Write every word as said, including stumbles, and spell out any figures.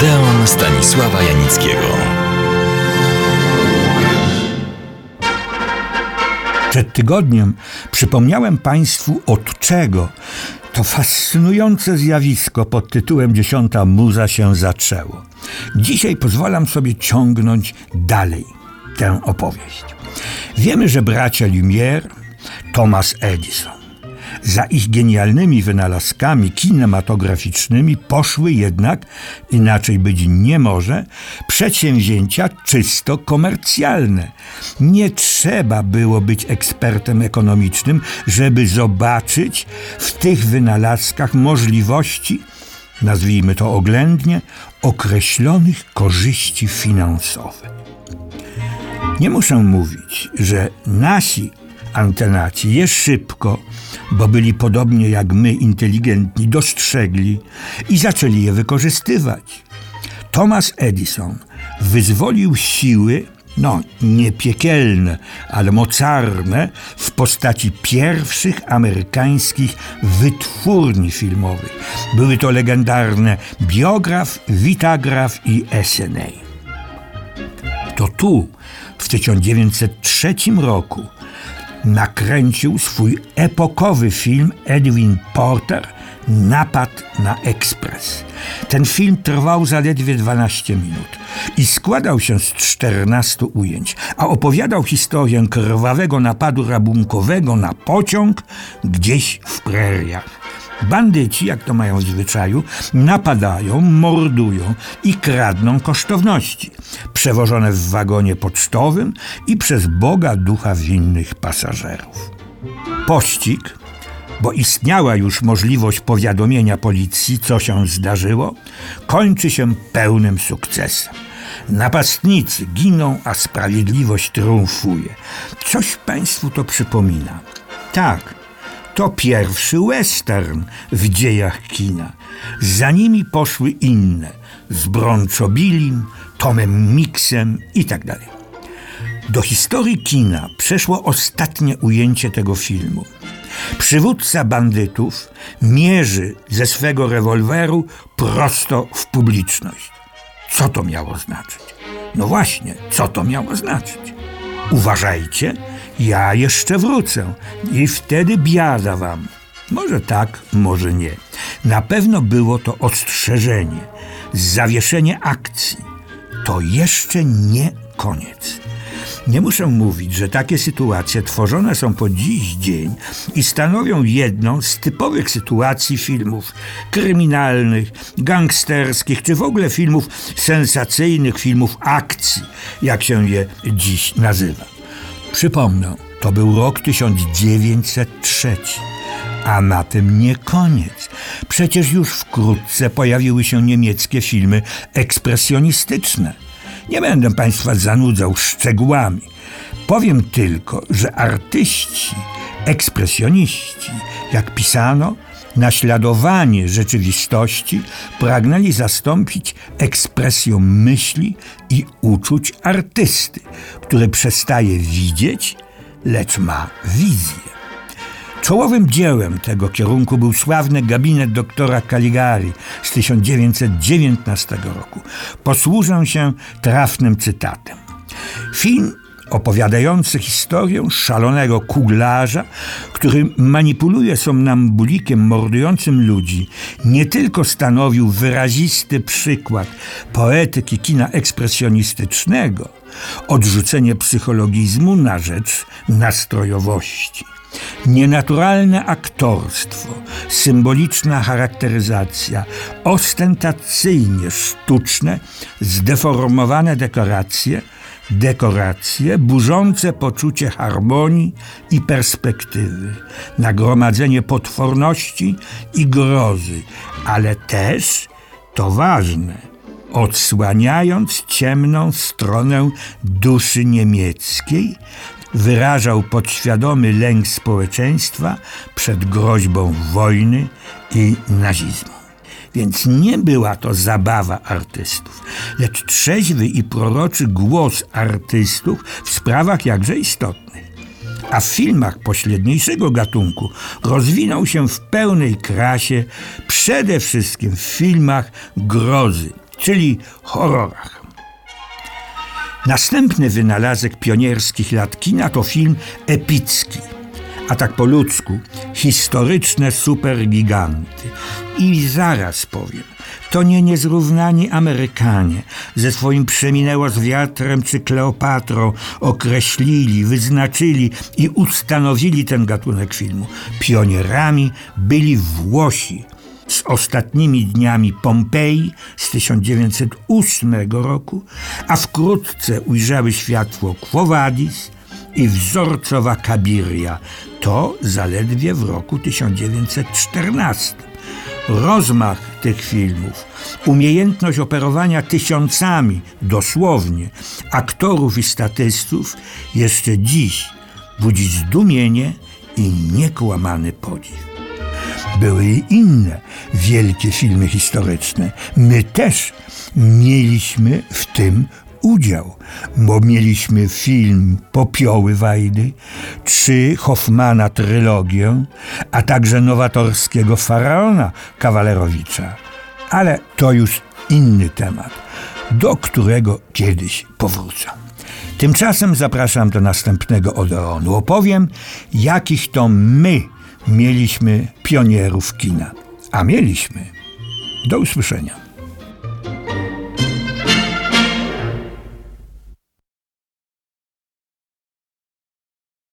Odeon Stanisława Janickiego. Przed tygodniem przypomniałem Państwu, od czego to fascynujące zjawisko pod tytułem Dziesiąta Muza się zaczęło. Dzisiaj pozwalam sobie ciągnąć dalej tę opowieść. Wiemy, że bracia Lumière, Thomas Edison, za ich genialnymi wynalazkami kinematograficznymi poszły jednak, inaczej być nie może, przedsięwzięcia czysto komercjalne. Nie trzeba było być ekspertem ekonomicznym, żeby zobaczyć w tych wynalazkach możliwości, nazwijmy to oględnie, określonych korzyści finansowych. Nie muszę mówić, że nasi antenaci je szybko, bo byli podobnie jak my inteligentni, dostrzegli i zaczęli je wykorzystywać. Thomas Edison wyzwolił siły, no nie piekielne, ale mocarne, w postaci pierwszych amerykańskich wytwórni filmowych. Były to legendarne Biograf, Vitagraph i S N A To tu, w tysiąc dziewięćset trzecim roku, nakręcił swój epokowy film Edwin Porter „Napad na ekspres”. Ten film trwał zaledwie dwanaście minut i składał się z czternastu ujęć, a opowiadał historię krwawego napadu rabunkowego na pociąg gdzieś w preriach. Bandyci, jak to mają w zwyczaju, napadają, mordują i kradną kosztowności przewożone w wagonie pocztowym i przez Boga ducha winnych pasażerów. Pościg, bo istniała już możliwość powiadomienia policji, co się zdarzyło, kończy się pełnym sukcesem. Napastnicy giną, a sprawiedliwość triumfuje. Coś Państwu to przypomina. Tak, to pierwszy western w dziejach kina. Za nimi poszły inne, z Bronco Billim, Tomem Miksem itd. Do historii kina przeszło ostatnie ujęcie tego filmu. Przywódca bandytów mierzy ze swego rewolweru prosto w publiczność. Co to miało znaczyć? No właśnie, co to miało znaczyć? Uważajcie, ja jeszcze wrócę i wtedy biada wam. Może tak, może nie. Na pewno było to ostrzeżenie, zawieszenie akcji. To jeszcze nie koniec. Nie muszę mówić, że takie sytuacje tworzone są po dziś dzień i stanowią jedną z typowych sytuacji filmów kryminalnych, gangsterskich, czy w ogóle filmów sensacyjnych, filmów akcji, jak się je dziś nazywa. Przypomnę, to był rok tysiąc dziewięćset trzeci. A na tym nie koniec. Przecież już wkrótce pojawiły się niemieckie filmy ekspresjonistyczne. Nie będę Państwa zanudzał szczegółami. Powiem tylko, że artyści, ekspresjoniści, jak pisano, naśladowanie rzeczywistości pragnęli zastąpić ekspresją myśli i uczuć artysty, który przestaje widzieć, lecz ma wizję. Czołowym dziełem tego kierunku był sławny Gabinet doktora Caligari z tysiąc dziewięćset dziewiętnastego roku. Posłużę się trafnym cytatem. Film opowiadający historię szalonego kuglarza, który manipuluje somnambulikiem mordującym ludzi, nie tylko stanowił wyrazisty przykład poetyki kina ekspresjonistycznego, odrzucenie psychologizmu na rzecz nastrojowości. Nienaturalne aktorstwo, symboliczna charakteryzacja, ostentacyjnie sztuczne, zdeformowane dekoracje, dekoracje burzące poczucie harmonii i perspektywy, nagromadzenie potworności i grozy, ale też, to ważne, odsłaniając ciemną stronę duszy niemieckiej, wyrażał podświadomy lęk społeczeństwa przed groźbą wojny i nazizmu. Więc nie była to zabawa artystów, lecz trzeźwy i proroczy głos artystów w sprawach jakże istotnych. A w filmach pośredniejszego gatunku rozwinął się w pełnej krasie, przede wszystkim w filmach grozy, czyli horrorach. Następny wynalazek pionierskich lat kina to film epicki, a tak po ludzku historyczne supergiganty. I zaraz powiem, to nie niezrównani Amerykanie ze swoim Przeminęło z wiatrem czy Kleopatrą określili, wyznaczyli i ustanowili ten gatunek filmu. Pionierami byli Włosi z Ostatnimi dniami Pompeji z tysiąc dziewięćset ósmego roku, a wkrótce ujrzały światło Quo Vadis i wzorcowa Kabiria. To zaledwie w roku tysiąc dziewięćset czternastym. Rozmach tych filmów, umiejętność operowania tysiącami, dosłownie, aktorów i statystów jeszcze dziś budzi zdumienie i niekłamany podziw. Były i inne wielkie filmy historyczne. My też mieliśmy w tym udział, bo mieliśmy film Popioły Wajdy, czy Hoffmana trylogię, a także nowatorskiego Faraona Kawalerowicza. Ale to już inny temat, do którego kiedyś powrócę. Tymczasem zapraszam do następnego Odeonu. Opowiem, jakich to my mieliśmy pionierów kina. A mieliśmy. Do usłyszenia.